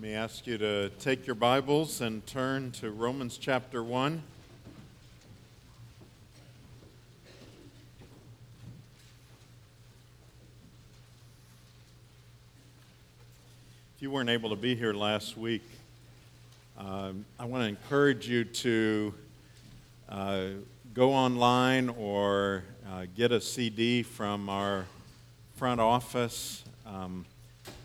Let me ask you to take your Bibles and turn to Romans chapter 1. If you weren't able to be here last week, I want to encourage you to go online or get a CD from our front office.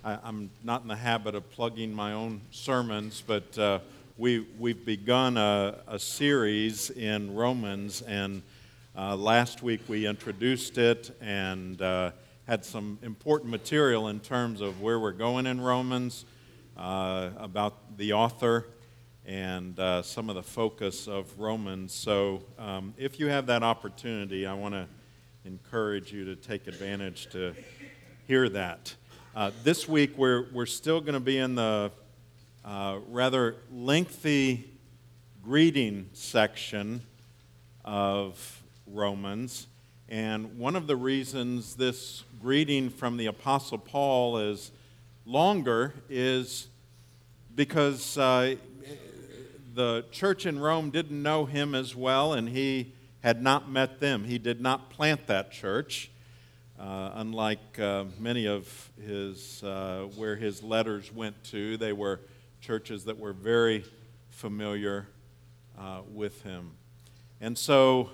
I'm not in the habit of plugging my own sermons, but we've begun a series in Romans, and last week we introduced it and had some important material in terms of where we're going in Romans, about the author, and some of the focus of Romans. So if you have that opportunity, I want to encourage you to take advantage to hear that. This week, we're still going to be in the rather lengthy greeting section of Romans, and one of the reasons this greeting from the Apostle Paul is longer is because the church in Rome didn't know him as well, and he had not met them. He did not plant that church. Unlike many of his, where his letters went to, they were churches that were very familiar with him. And so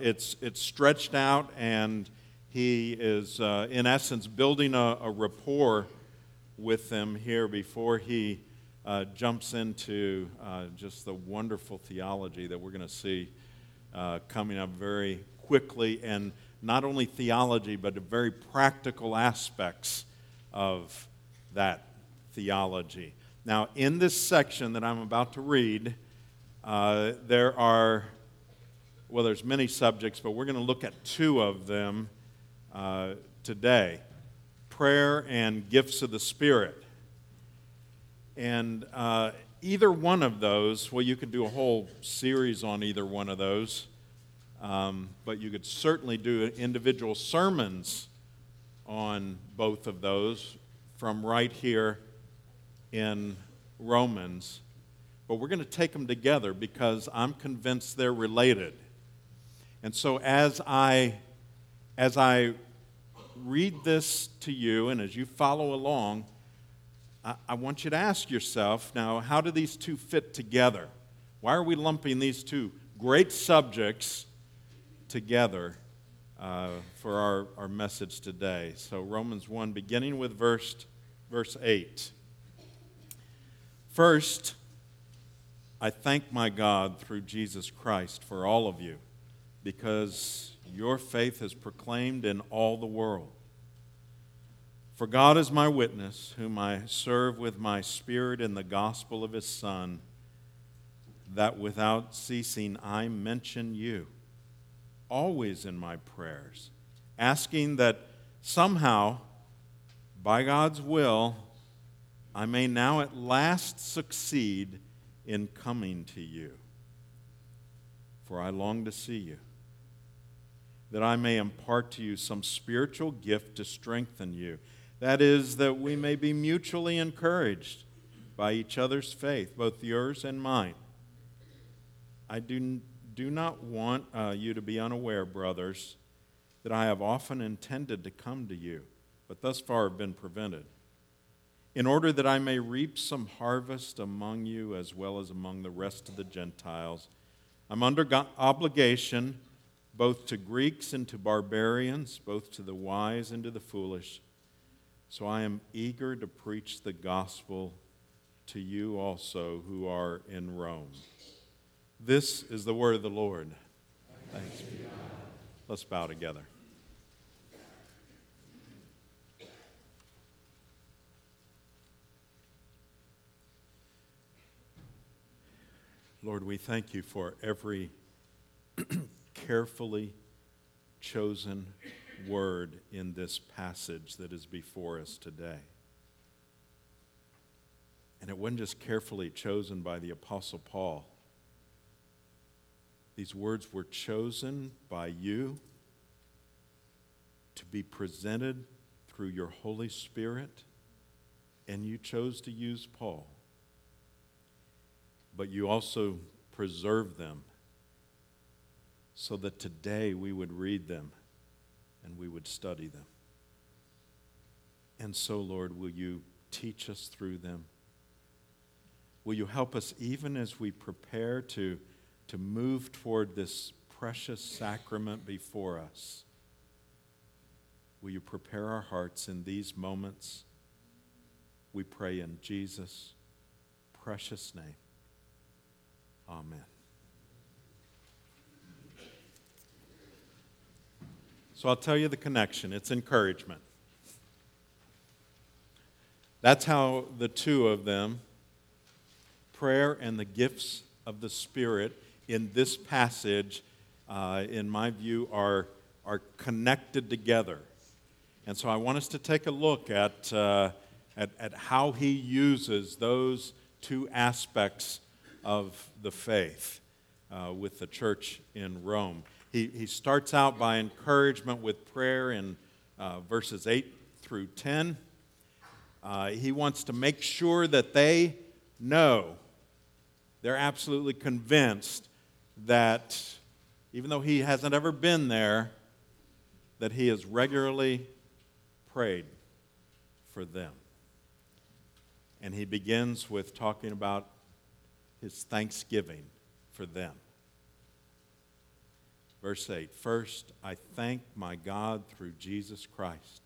it's stretched out, and he is, in essence, building a rapport with them here before he jumps into just the wonderful theology that we're going to see coming up very quickly, and not only theology, but the very practical aspects of that theology. Now, in this section that I'm about to read, there's many subjects, but we're going to look at two of them today: prayer and gifts of the Spirit. And either one of those, well, you could do a whole series on either one of those. But you could certainly do individual sermons on both of those from right here in Romans. But we're going to take them together because I'm convinced they're related. And so as I read this to you and as you follow along, I want you to ask yourself, now, how do these two fit together? Why are we lumping these two great subjects together for our message today? So Romans 1, beginning with verse 8. First, I thank my God through Jesus Christ for all of you, because your faith is proclaimed in all the world. For God is my witness, whom I serve with my spirit in the gospel of his Son, that without ceasing I mention you, always in my prayers, asking that somehow, by God's will, I may now at last succeed in coming to you. For I long to see you, that I may impart to you some spiritual gift to strengthen you. That is, that we may be mutually encouraged by each other's faith, both yours and mine. I do not want you to be unaware, brothers, that I have often intended to come to you, but thus far have been prevented, in order that I may reap some harvest among you as well as among the rest of the Gentiles. I'm under obligation both to Greeks and to barbarians, both to the wise and to the foolish. So I am eager to preach the gospel to you also who are in Rome. This is the word of the Lord. Thanks be to God. Let's bow together. Lord, we thank you for every carefully chosen word in this passage that is before us today. And it wasn't just carefully chosen by the Apostle Paul. These words were chosen by you to be presented through your Holy Spirit, and you chose to use Paul but you also preserve them so that today we would read them and we would study them. And so, Lord, will you teach us through them? Will you help us even as we prepare to move toward this precious sacrament before us? Will you prepare our hearts in these moments? We pray in Jesus' precious name. Amen. So I'll tell you the connection. It's encouragement. That's how the two of them, prayer and the gifts of the Spirit, in this passage, in my view, are connected together. And so I want us to take a look at how he uses those two aspects of the faith with the church in Rome. He starts out by encouragement with prayer in verses 8 through 10. He wants to make sure that they know, they're absolutely convinced that even though he hasn't ever been there, that he has regularly prayed for them. And he begins with talking about his thanksgiving for them. Verse 8, "First, I thank my God through Jesus Christ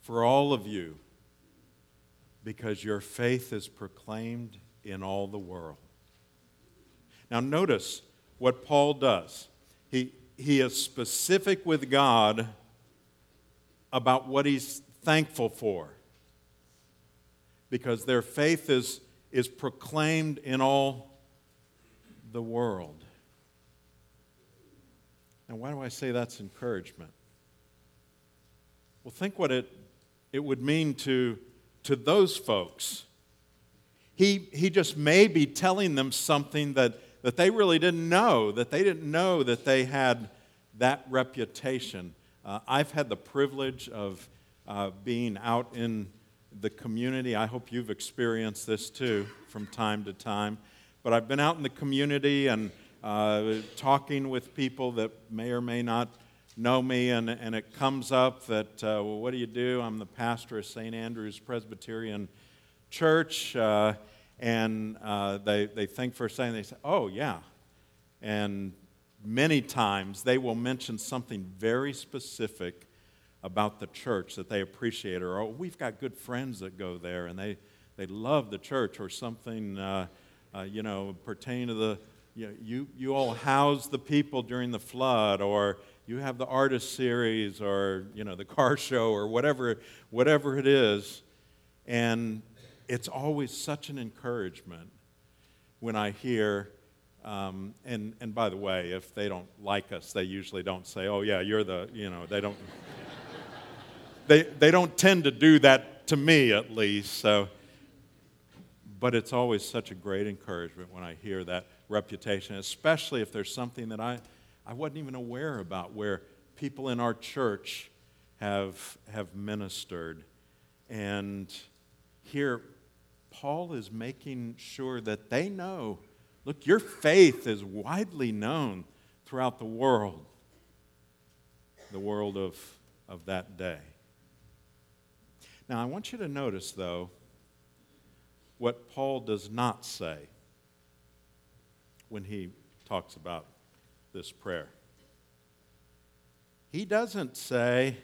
for all of you, because your faith is proclaimed in all the world." Now notice what Paul does. He is specific with God about what he's thankful for, because their faith is proclaimed in all the world. And why do I say that's encouragement? Well, think what it would mean to those folks. He just may be telling them something that they really didn't know, that they didn't know that they had that reputation. I've had the privilege of being out in the community. I hope you've experienced this too from time to time. But I've been out in the community and talking with people that may or may not know me, and it comes up that, well, what do you do? I'm the pastor of St. Andrew's Presbyterian Church, and they think for a second, they say, oh, yeah. And many times they will mention something very specific about the church that they appreciate, or, oh, we've got good friends that go there, and they love the church, or something, pertaining to the, you all house the people during the flood, or you have the artist series, or the car show, or whatever it is. And it's always such an encouragement when I hear. And by the way, if they don't like us, they usually don't say, "Oh yeah, you're the," They don't. they don't tend to do that to me, at least. So, but it's always such a great encouragement when I hear that reputation, especially if there's something that I wasn't even aware about, where people in our church have ministered. And here, Paul is making sure that they know, look, your faith is widely known throughout the world of that day. Now, I want you to notice, though, what Paul does not say when he talks about this prayer. He doesn't say,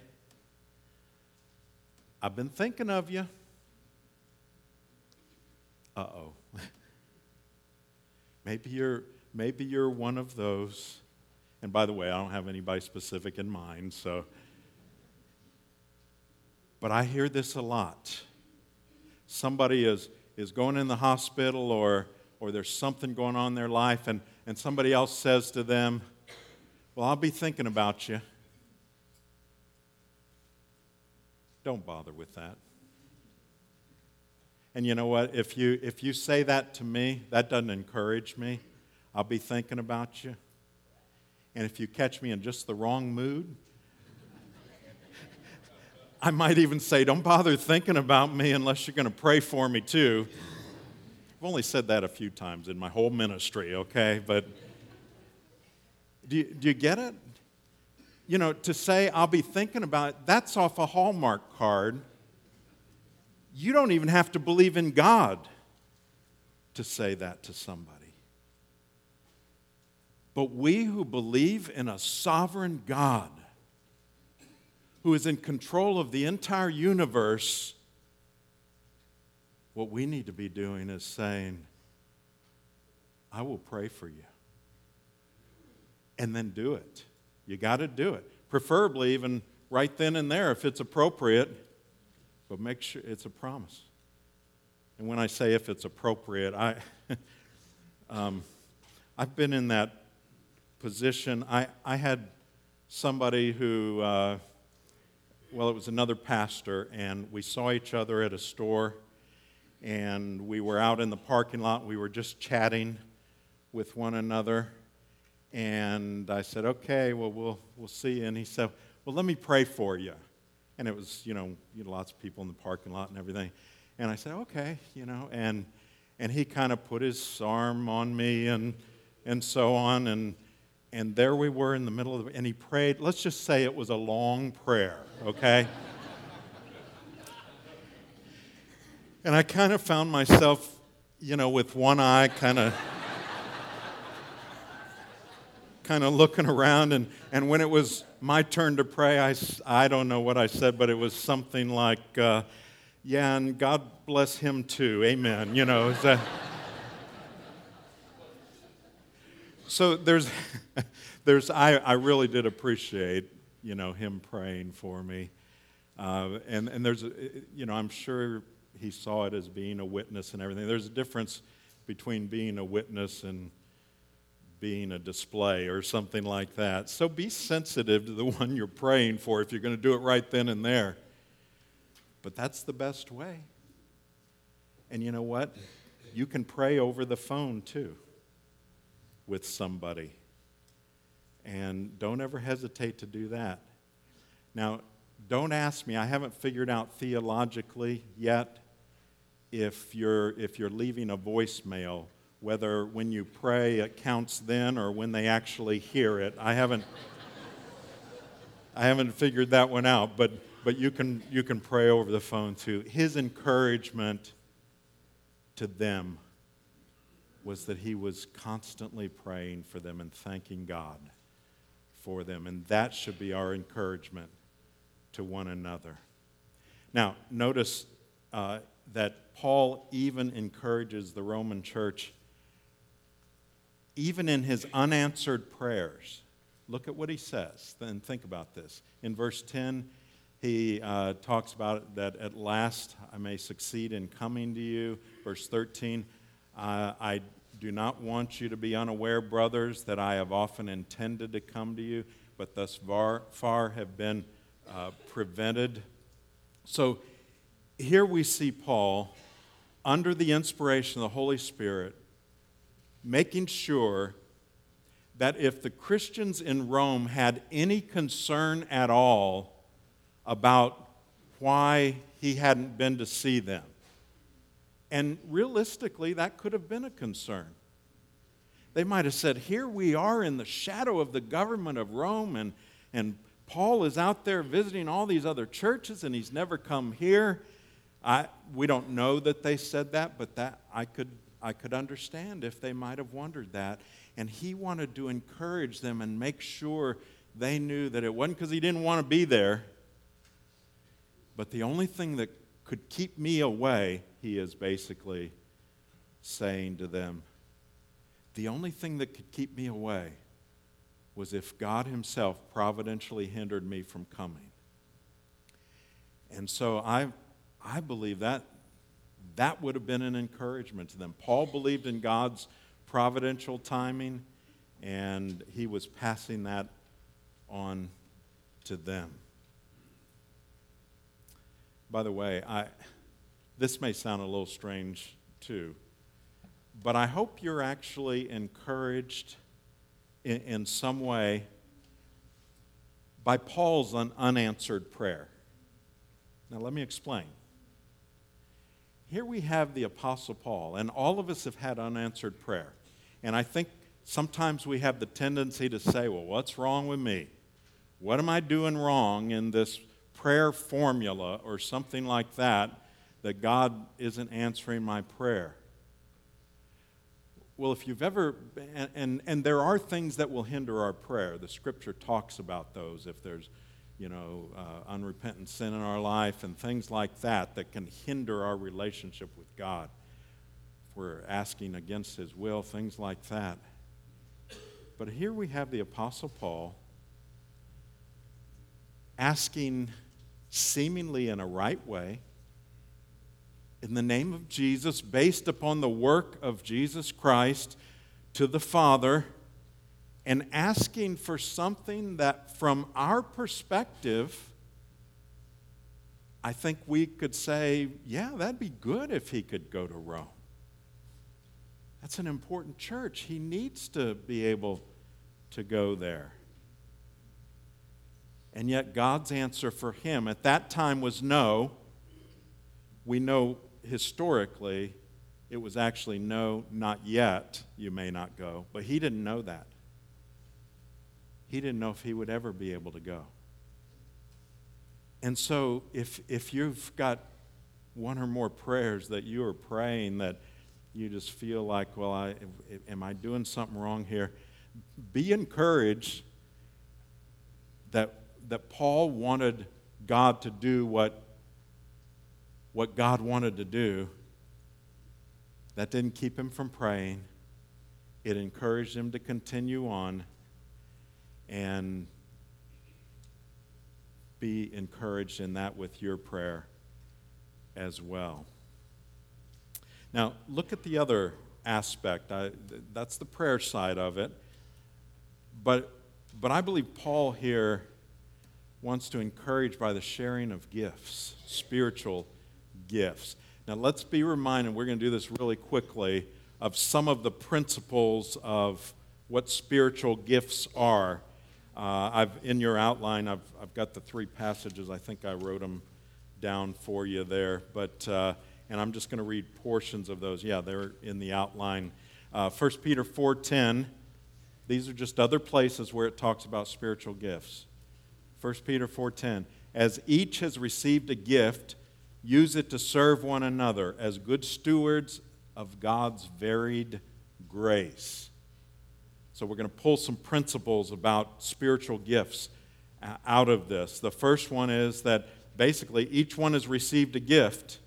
I've been thinking of you. Uh-oh. Maybe you're one of those. And by the way, I don't have anybody specific in mind, so. But I hear this a lot. Somebody is going in the hospital, or there's something going on in their life, and somebody else says to them, well, I'll be thinking about you. Don't bother with that. And you know what? If you say that to me, that doesn't encourage me. I'll be thinking about you. And if you catch me in just the wrong mood, I might even say, don't bother thinking about me unless you're going to pray for me too. I've only said that a few times in my whole ministry, okay? But do you get it? You know, to say, I'll be thinking about it, that's off a Hallmark card. You don't even have to believe in God to say that to somebody. But we who believe in a sovereign God, who is in control of the entire universe, what we need to be doing is saying, I will pray for you. And then do it. You got to do it. Preferably even right then and there if it's appropriate. But make sure it's a promise. And when I say if it's appropriate, I've been in that position. I had somebody who... Well, it was another pastor, and we saw each other at a store, and we were out in the parking lot. We were just chatting with one another, and I said, okay, well, we'll see you. And he said, well, let me pray for you. And it was, you know, lots of people in the parking lot and everything. And I said, okay, you know, and he kind of put his arm on me and so on, and there we were in the middle of it, and he prayed. Let's just say it was a long prayer, okay? And I kind of found myself, you know, with one eye kind of looking around. And when it was my turn to pray, I don't know what I said, but it was something like, yeah, and God bless him too, amen, you know. So there's I really did appreciate, you know, him praying for me, and there's, you know, I'm sure he saw it as being a witness and everything. There's a difference between being a witness and being a display or something like that. So be sensitive to the one you're praying for if you're going to do it right then and there. But that's the best way. And you know what? You can pray over the phone too. With somebody. And don't ever hesitate to do that. Now, don't ask me. I haven't figured out theologically yet if you're leaving a voicemail, whether when you pray it counts then or when they actually hear it. I haven't figured that one out, but you can pray over the phone too. His encouragement to them was that he was constantly praying for them and thanking God for them. And that should be our encouragement to one another. Now, notice that Paul even encourages the Roman church, even in his unanswered prayers. Look at what he says, and think about this. In verse 10, he talks about it, that at last I may succeed in coming to you. Verse 13, I do not want you to be unaware, brothers, that I have often intended to come to you, but thus far have been prevented. So here we see Paul, under the inspiration of the Holy Spirit, making sure that if the Christians in Rome had any concern at all about why he hadn't been to see them, and realistically, that could have been a concern. They might have said, here we are in the shadow of the government of Rome, and Paul is out there visiting all these other churches, and he's never come here. We don't know that they said that, but that I could understand if they might have wondered that. And he wanted to encourage them and make sure they knew that it wasn't because he didn't want to be there, but the only thing that could keep me away, he is basically saying to them, the only thing that could keep me away was if God himself providentially hindered me from coming. And so I believe that would have been an encouragement to them. Paul believed in God's providential timing, and he was passing that on to them. By the way, this may sound a little strange too, but I hope you're actually encouraged in some way by Paul's unanswered prayer. Now let me explain. Here we have the Apostle Paul, and all of us have had unanswered prayer. And I think sometimes we have the tendency to say, well, what's wrong with me? What am I doing wrong in this prayer formula or something like that, that God isn't answering my prayer? Well, if you've ever, and there are things that will hinder our prayer. The Scripture talks about those. If there's, unrepentant sin in our life and things like that that can hinder our relationship with God. If we're asking against His will, things like that. But here we have the Apostle Paul asking seemingly in a right way, in the name of Jesus, based upon the work of Jesus Christ, to the Father, and asking for something that from our perspective, I think we could say, yeah, that'd be good if he could go to Rome. That's an important church. He needs to be able to go there. And yet God's answer for him at that time was no. We know historically it was actually no, not yet, you may not go. But he didn't know that. He didn't know if he would ever be able to go. And so if you've got one or more prayers that you are praying that you just feel like, well, am I doing something wrong here? Be encouraged that Paul wanted God to do what God wanted to do. That didn't keep him from praying. It encouraged him to continue on and be encouraged in that with your prayer as well. Now, look at the other aspect. That's the prayer side of it. But I believe Paul here wants to encourage by the sharing of gifts, spiritual gifts. Now let's be reminded, we're going to do this really quickly, of some of the principles of what spiritual gifts are. In your outline, I've got the three passages. I think I wrote them down for you there. But and I'm just going to read portions of those. Yeah, they're in the outline. 1 Peter 4:10. These are just other places where it talks about spiritual gifts. 1 Peter 4:10, as each has received a gift, use it to serve one another as good stewards of God's varied grace. So we're going to pull some principles about spiritual gifts out of this. The first one is that basically each one has received a gift.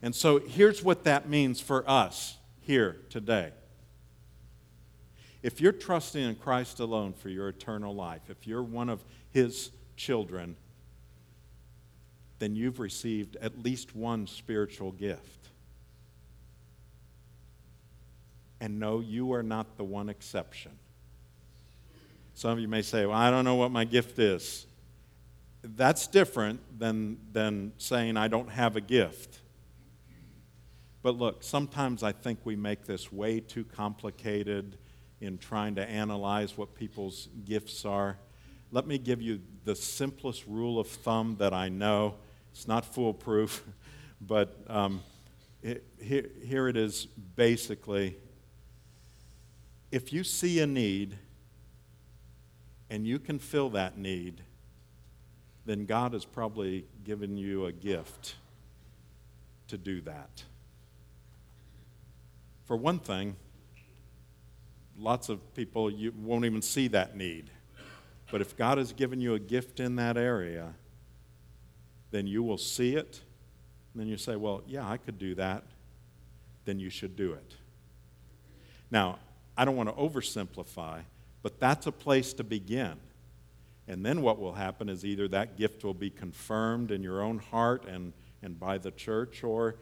And so here's what that means for us here today. If you're trusting in Christ alone for your eternal life, if you're one of His children, then you've received at least one spiritual gift. And no, you are not the one exception. Some of you may say, well, I don't know what my gift is. That's different than saying I don't have a gift. But look, sometimes I think we make this way too complicated in trying to analyze what people's gifts are. Let me give you the simplest rule of thumb that I know. It's not foolproof, but here it is basically. If you see a need and you can fill that need, then God has probably given you a gift to do that. For one thing, lots of people, you won't even see that need. But if God has given you a gift in that area, then you will see it. And then you say, well, yeah, I could do that. Then you should do it. Now, I don't want to oversimplify, but that's a place to begin. And then what will happen is either that gift will be confirmed in your own heart and by the church, or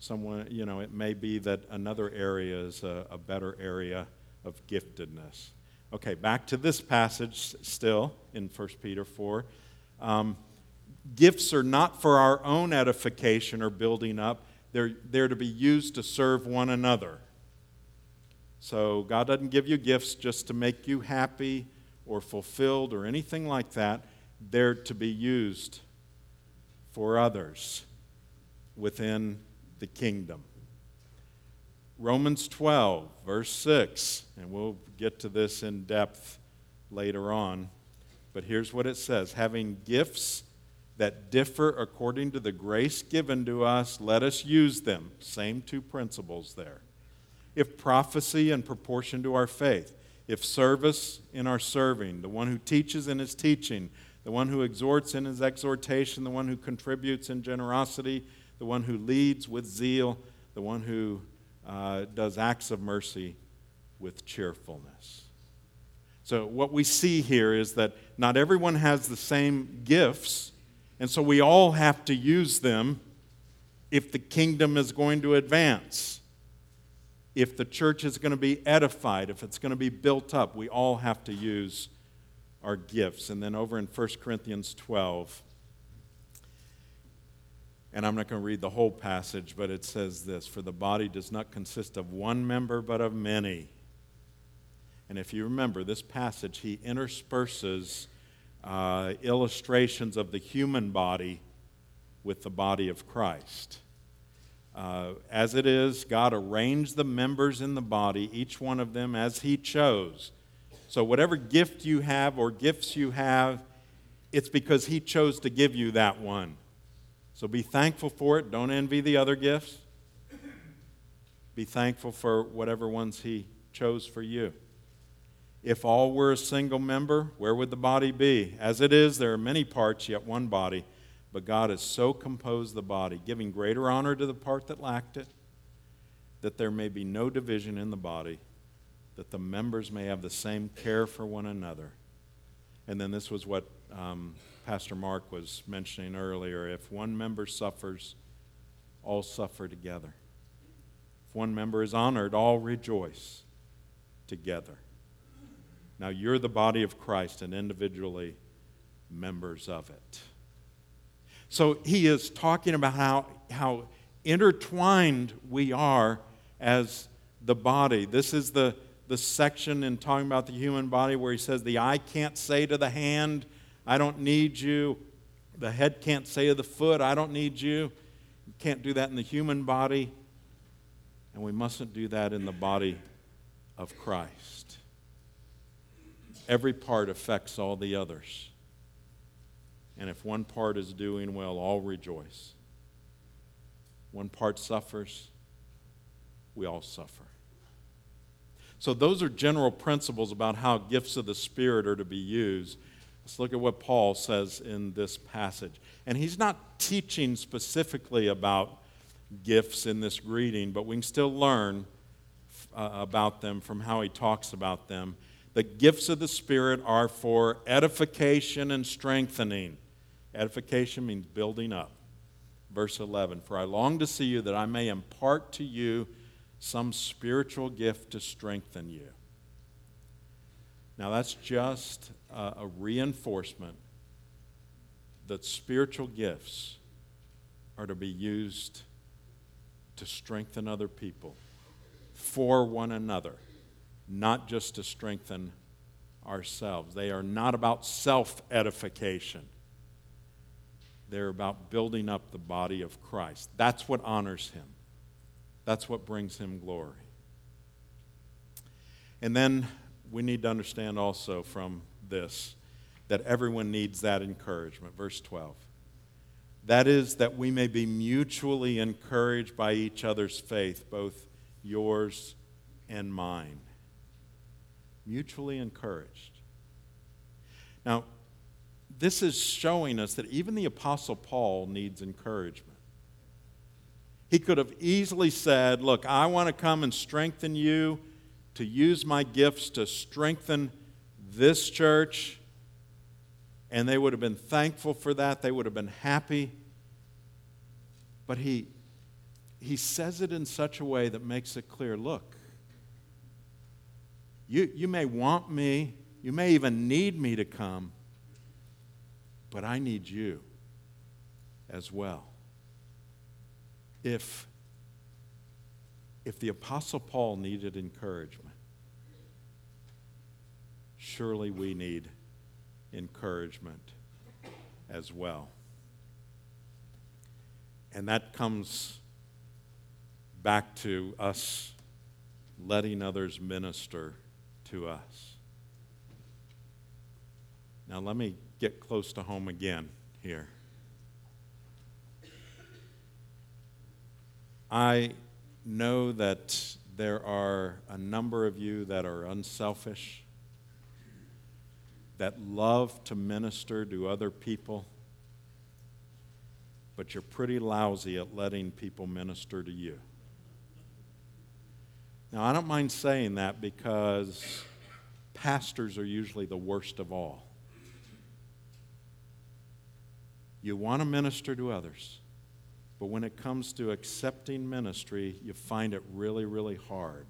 someone, it may be that another area is a better area of giftedness. Okay, back to this passage still in 1 Peter 4. Gifts are not for our own edification or building up. They're to be used to serve one another. So God doesn't give you gifts just to make you happy or fulfilled or anything like that. They're to be used for others within the kingdom. Romans 12, verse 6, and we'll get to this in depth later on, but here's what it says. Having gifts that differ according to the grace given to us, let us use them. Same two principles there. If prophecy in proportion to our faith, if service in our serving, the one who teaches in his teaching, the one who exhorts in his exhortation, the one who contributes in generosity, the one who leads with zeal, the one who does acts of mercy with cheerfulness. So what we see here is that not everyone has the same gifts, and so we all have to use them if the kingdom is going to advance. If the church is going to be edified, if it's going to be built up, we all have to use our gifts. And then over in 1 Corinthians 12, and I'm not going to read the whole passage, but it says this, for the body does not consist of one member but of many. And if you remember this passage, he intersperses illustrations of the human body with the body of Christ. As it is, God arranged the members in the body, each one of them as he chose. So whatever gift you have or gifts you have, it's because he chose to give you that one. So be thankful for it. Don't envy the other gifts. Be thankful for whatever ones he chose for you. If all were a single member, where would the body be? As it is, there are many parts, yet one body. But God has so composed the body, giving greater honor to the part that lacked it, that there may be no division in the body, that the members may have the same care for one another. And then this was what Pastor Mark was mentioning earlier. If one member suffers, all suffer together. If one member is honored, all rejoice together. Now you're the body of Christ and individually members of it. So he is talking about how intertwined we are as the body. This is the section in talking about the human body where he says the eye can't say to the hand, I don't need you. The head can't say to the foot, I don't need you. You can't do that in the human body. And we mustn't do that in the body of Christ. Every part affects all the others. And if one part is doing well, all rejoice. One part suffers, we all suffer. So those are general principles about how gifts of the Spirit are to be used. Let's look at what Paul says in this passage. And he's not teaching specifically about gifts in this reading, but we can still learn about them from how he talks about them. The gifts of the Spirit are for edification and strengthening. Edification means building up. Verse 11, for I long to see you that I may impart to you some spiritual gift to strengthen you. Now that's just a reinforcement that spiritual gifts are to be used to strengthen other people, for one another, not just to strengthen ourselves. They are not about self-edification. They're about building up the body of Christ. That's what honors him. That's what brings him glory. And then we need to understand also from this that everyone needs that encouragement. Verse 12. That is, that we may be mutually encouraged by each other's faith, both yours and mine. Mutually encouraged. Now, this is showing us that even the Apostle Paul needs encouragement. He could have easily said, look, I want to come and strengthen you, to use my gifts to strengthen this church. And they would have been thankful for that. They would have been happy. But he says it in such a way that makes it clear, look, you may want me, you may even need me to come, but I need you as well. If the Apostle Paul needed encouragement, surely we need encouragement as well. And that comes back to us letting others minister to us. Now let me get close to home again here. I know that there are a number of you that are unselfish, that love to minister to other people, but you're pretty lousy at letting people minister to you. Now, I don't mind saying that because pastors are usually the worst of all. You want to minister to others, but when it comes to accepting ministry, you find it really, really hard.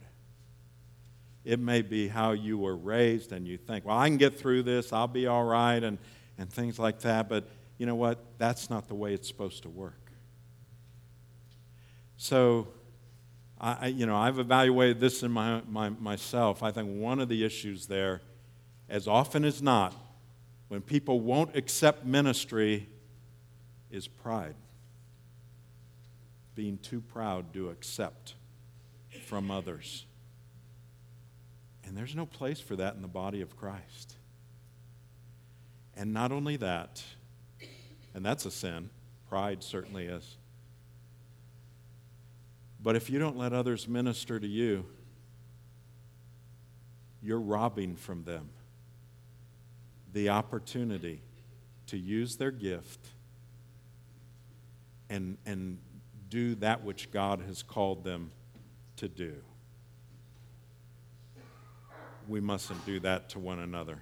It may be how you were raised and you think, well, I can get through this, I'll be all right, and things like that. But you know what? That's not the way it's supposed to work. So, I've evaluated this in myself. I think one of the issues there, as often as not, when people won't accept ministry, is pride. Being too proud to accept from others. And there's no place for that in the body of Christ. And not only that, and that's a sin, pride certainly is. But if you don't let others minister to you, you're robbing from them the opportunity to use their gift and do that which God has called them to do. We mustn't do that to one another.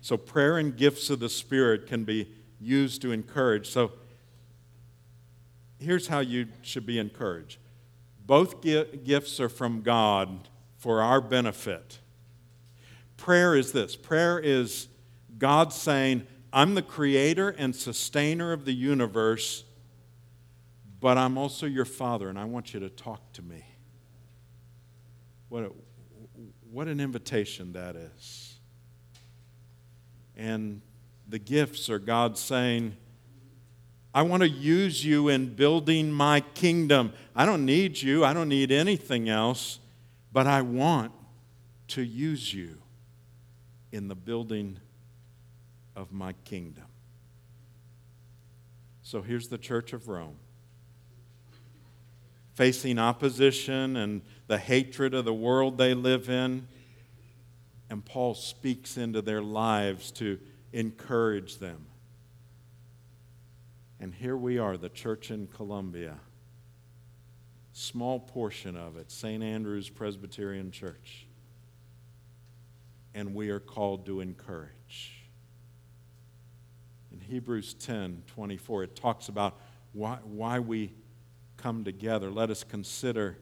So prayer and gifts of the Spirit can be used to encourage. So here's how you should be encouraged. Both gifts are from God for our benefit. Prayer is this. Prayer is God saying, I'm the creator and sustainer of the universe, but I'm also your Father, and I want you to talk to me. What an invitation that is. And the gifts are God saying, I want to use you in building my kingdom. I don't need you. I don't need anything else, but I want to use you in the building of my kingdom. So here's the Church of Rome, facing opposition and the hatred of the world they live in. And Paul speaks into their lives to encourage them. And here we are, the church in Colombia, small portion of it, St. Andrew's Presbyterian Church. And we are called to encourage. In Hebrews 10:24, it talks about why we come together. Let us consider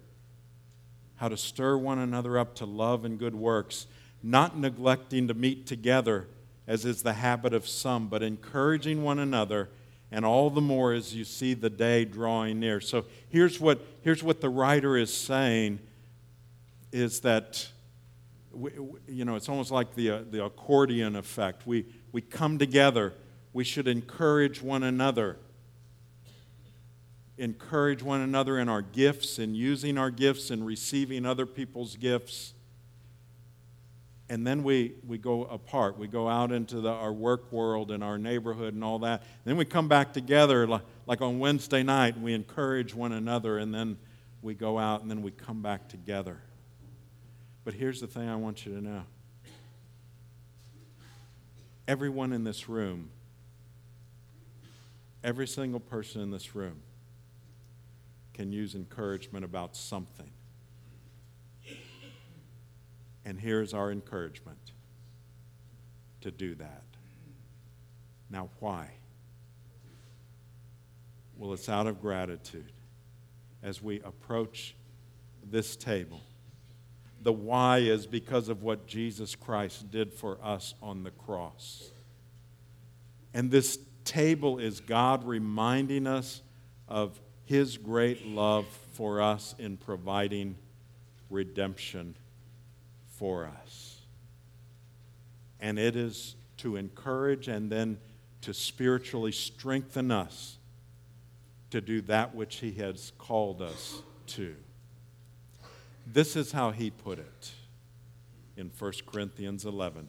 how to stir one another up to love and good works, not neglecting to meet together as is the habit of some, but encouraging one another, and all the more as you see the day drawing near. So here's what the writer is saying is that, it's almost like the accordion effect. We come together. We should encourage one another. Encourage one another in our gifts, in using our gifts, in receiving other people's gifts. And then we go apart. We go out into our work world and our neighborhood and all that. And then we come back together like on Wednesday night, and we encourage one another, and then we go out and then we come back together. But here's the thing I want you to know. Everyone in this room, every single person in this room, can use encouragement about something. And here's our encouragement to do that. Now, why? Well, it's out of gratitude. As we approach this table, the why is because of what Jesus Christ did for us on the cross. And this table is God reminding us of His great love for us in providing redemption for us. And it is to encourage and then to spiritually strengthen us to do that which he has called us to. This is how he put it in 1 Corinthians 11.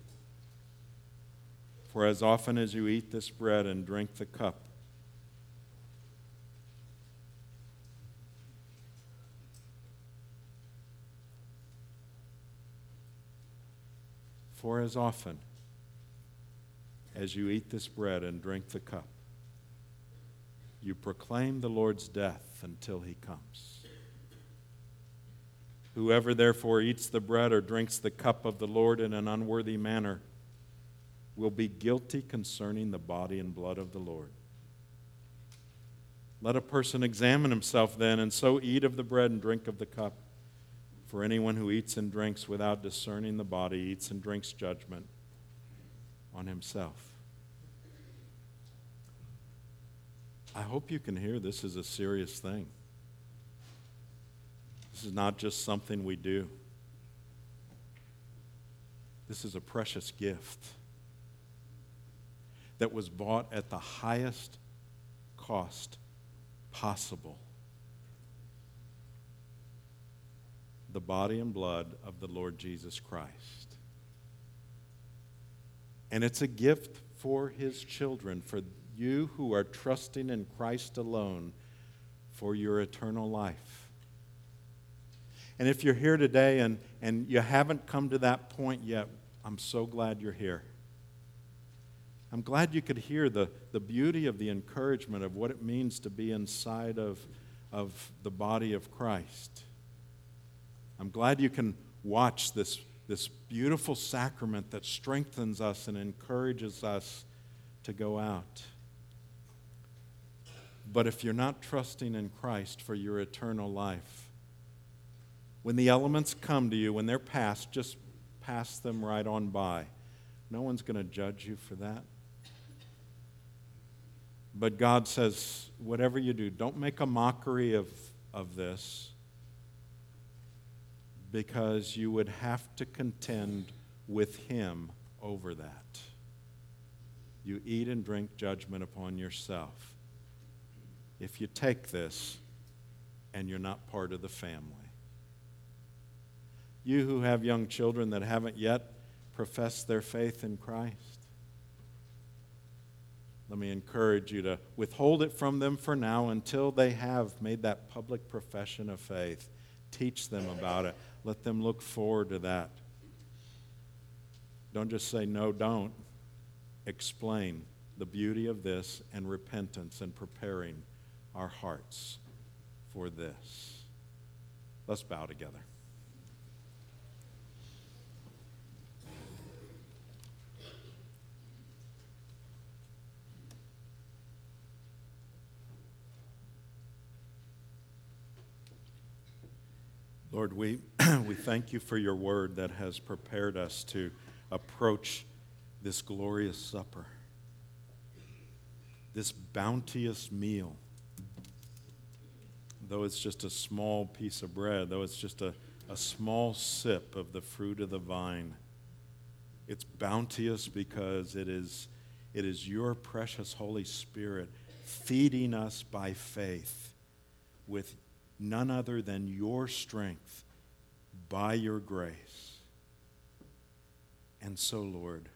For as often as you eat this bread and drink the cup," for as often as you eat this bread and drink the cup, you proclaim the Lord's death until he comes. Whoever therefore eats the bread or drinks the cup of the Lord in an unworthy manner will be guilty concerning the body and blood of the Lord. Let a person examine himself then, and so eat of the bread and drink of the cup. For anyone who eats and drinks without discerning the body eats and drinks judgment on himself. I hope you can hear this is a serious thing. This is not just something we do. This is a precious gift that was bought at the highest cost possible. The body and blood of the Lord Jesus Christ. And it's a gift for his children, for you who are trusting in Christ alone for your eternal life. And if you're here today and you haven't come to that point yet, I'm so glad you're here. I'm glad you could hear the beauty of the encouragement of what it means to be inside of the body of Christ. I'm glad you can watch this beautiful sacrament that strengthens us and encourages us to go out. But if you're not trusting in Christ for your eternal life, when the elements come to you, when they're passed, just pass them right on by. No one's going to judge you for that. But God says, whatever you do, don't make a mockery of this, because you would have to contend with him over that. You eat and drink judgment upon yourself if you take this and you're not part of the family. You who have young children that haven't yet professed their faith in Christ, let me encourage you to withhold it from them for now until they have made that public profession of faith. Teach them about it. Let them look forward to that. Don't just say, no, don't. Explain the beauty of this and repentance and preparing our hearts for this. Let's bow together. Lord, we thank you for your word that has prepared us to approach this glorious supper, this bounteous meal. Though it's just a small piece of bread, though it's just a small sip of the fruit of the vine, it's bounteous because it is your precious Holy Spirit feeding us by faith with none other than your strength, by your grace. And so, Lord,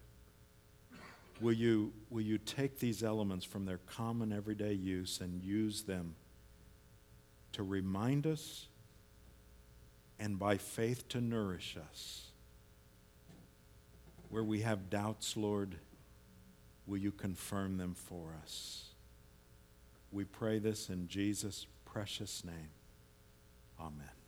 will you take these elements from their common everyday use and use them to remind us and by faith to nourish us. Where we have doubts, Lord, will you confirm them for us? We pray this in Jesus' precious name. Amen.